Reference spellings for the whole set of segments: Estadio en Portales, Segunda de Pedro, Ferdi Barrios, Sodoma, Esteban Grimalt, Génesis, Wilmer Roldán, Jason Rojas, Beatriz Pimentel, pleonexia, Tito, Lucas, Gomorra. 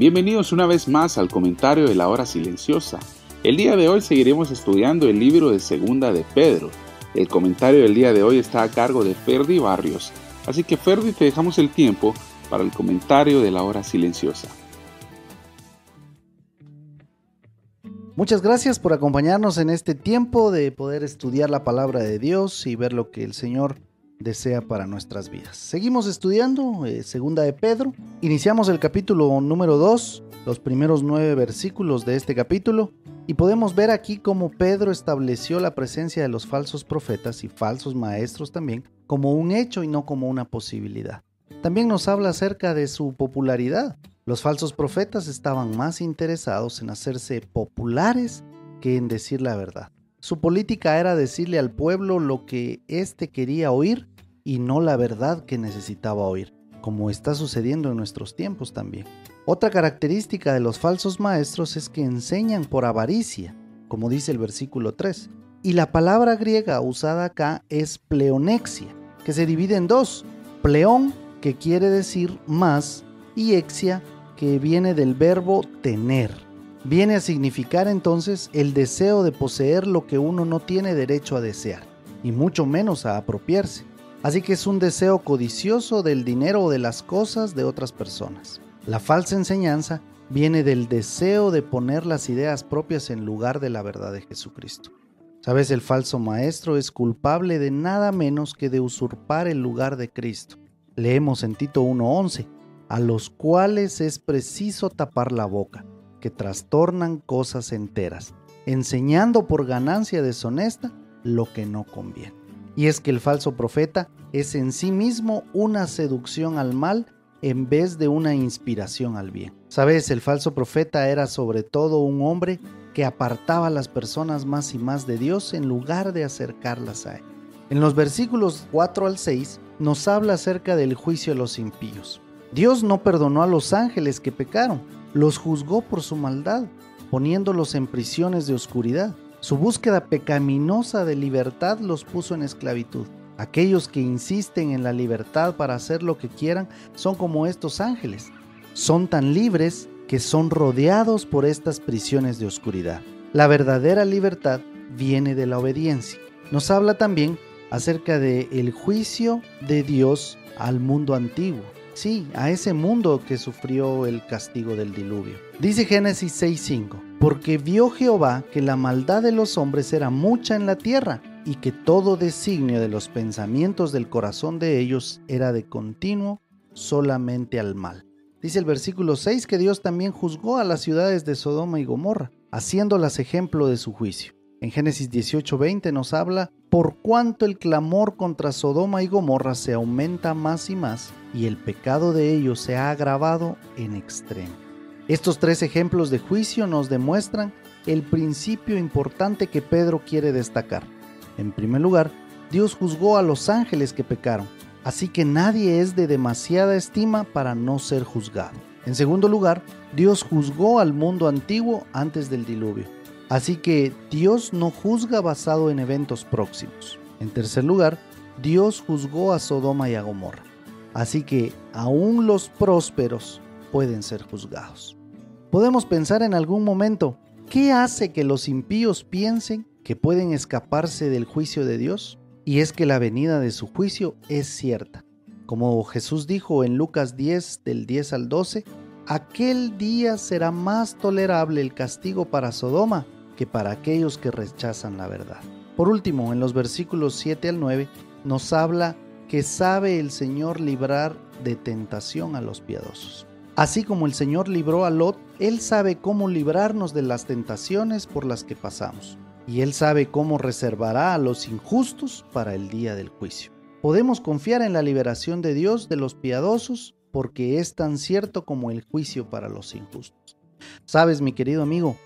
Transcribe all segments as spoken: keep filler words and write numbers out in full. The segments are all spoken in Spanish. Bienvenidos una vez más al comentario de la hora silenciosa. El día de hoy seguiremos estudiando el libro de Segunda de Pedro. El comentario del día de hoy está a cargo de Ferdi Barrios. Así que Ferdi, te dejamos el tiempo para el comentario de la hora silenciosa. Muchas gracias por acompañarnos en este tiempo de poder estudiar la palabra de Dios y ver lo que el Señor desea para nuestras vidas. Seguimos estudiando eh, Segunda de Pedro. Iniciamos el capítulo número dos, los primeros nueve versículos de este capítulo, y podemos ver aquí cómo Pedro estableció la presencia de los falsos profetas y falsos maestros también como un hecho y no como una posibilidad. También nos habla acerca de su popularidad. Los falsos profetas estaban más interesados en hacerse populares que en decir la verdad. Su política era decirle al pueblo lo que éste quería oír y no la verdad que necesitaba oír, como está sucediendo en nuestros tiempos también. Otra característica de los falsos maestros es que enseñan por avaricia, como dice el versículo tres. Y la palabra griega usada acá es pleonexia, que se divide en dos. Pleón, que quiere decir más, y exia, que viene del verbo tener. Viene a significar entonces el deseo de poseer lo que uno no tiene derecho a desear, y mucho menos a apropiarse. Así que es un deseo codicioso del dinero o de las cosas de otras personas. La falsa enseñanza viene del deseo de poner las ideas propias en lugar de la verdad de Jesucristo. Sabes, el falso maestro es culpable de nada menos que de usurpar el lugar de Cristo. Leemos en Tito uno once. A los cuales es preciso tapar la boca, que trastornan cosas enteras, enseñando por ganancia deshonesta lo que no conviene. Y es que el falso profeta es en sí mismo una seducción al mal en vez de una inspiración al bien. Sabes, el falso profeta era sobre todo un hombre que apartaba a las personas más y más de Dios en lugar de acercarlas a él. En los versículos cuatro al seis nos habla acerca del juicio de los impíos. Dios no perdonó a los ángeles que pecaron, los juzgó por su maldad, poniéndolos en prisiones de oscuridad. Su búsqueda pecaminosa de libertad los puso en esclavitud. Aquellos que insisten en la libertad para hacer lo que quieran son como estos ángeles. Son tan libres que son rodeados por estas prisiones de oscuridad. La verdadera libertad viene de la obediencia. Nos habla también acerca del juicio de Dios al mundo antiguo. Sí, a ese mundo que sufrió el castigo del diluvio. Dice Génesis seis cinco, porque vio Jehová que la maldad de los hombres era mucha en la tierra, y que todo designio de los pensamientos del corazón de ellos era de continuo solamente al mal. Dice el versículo seis que Dios también juzgó a las ciudades de Sodoma y Gomorra, haciéndolas ejemplo de su juicio. En Génesis dieciocho veinte nos habla, por cuanto el clamor contra Sodoma y Gomorra se aumenta más y más, y el pecado de ellos se ha agravado en extremo. Estos tres ejemplos de juicio nos demuestran el principio importante que Pedro quiere destacar. En primer lugar, Dios juzgó a los ángeles que pecaron, así que nadie es de demasiada estima para no ser juzgado. En segundo lugar, Dios juzgó al mundo antiguo antes del diluvio. Así que Dios no juzga basado en eventos próximos. En tercer lugar, Dios juzgó a Sodoma y a Gomorra. Así que aún los prósperos pueden ser juzgados. Podemos pensar en algún momento, ¿qué hace que los impíos piensen que pueden escaparse del juicio de Dios? Y es que la venida de su juicio es cierta. Como Jesús dijo en Lucas diez, del diez al doce, aquel día será más tolerable el castigo para Sodoma que para aquellos que rechazan la verdad. Por último, en los versículos siete al nueve nos habla que sabe el Señor librar de tentación a los piadosos. Así como el Señor libró a Lot, Él sabe cómo librarnos de las tentaciones por las que pasamos. Y Él sabe cómo reservará a los injustos para el día del juicio. Podemos confiar en la liberación de Dios de los piadosos porque es tan cierto como el juicio para los injustos. Sabes, mi querido amigo,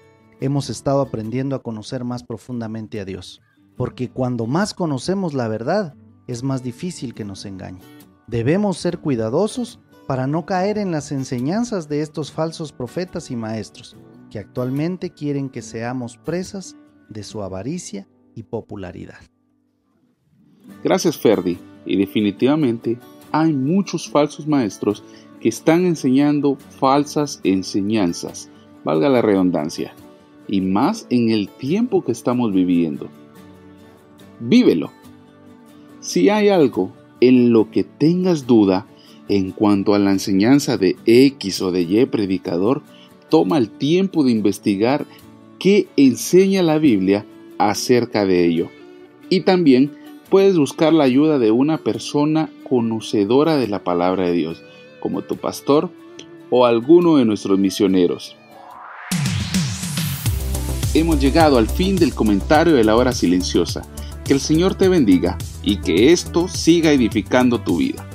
hemos estado aprendiendo a conocer más profundamente a Dios, porque cuando más conocemos la verdad, es más difícil que nos engañe. Debemos ser cuidadosos para no caer en las enseñanzas de estos falsos profetas y maestros, que actualmente quieren que seamos presas de su avaricia y popularidad. Gracias, Ferdi, y definitivamente hay muchos falsos maestros que están enseñando falsas enseñanzas, valga la redundancia, y más en el tiempo que estamos viviendo. Vívelo. Si hay algo en lo que tengas duda en cuanto a la enseñanza de X o de Y predicador, toma el tiempo de investigar qué enseña la Biblia acerca de ello. Y también puedes buscar la ayuda de una persona conocedora de la palabra de Dios, como tu pastor o alguno de nuestros misioneros. Hemos llegado al fin del comentario de la hora silenciosa. Que el Señor te bendiga y que esto siga edificando tu vida.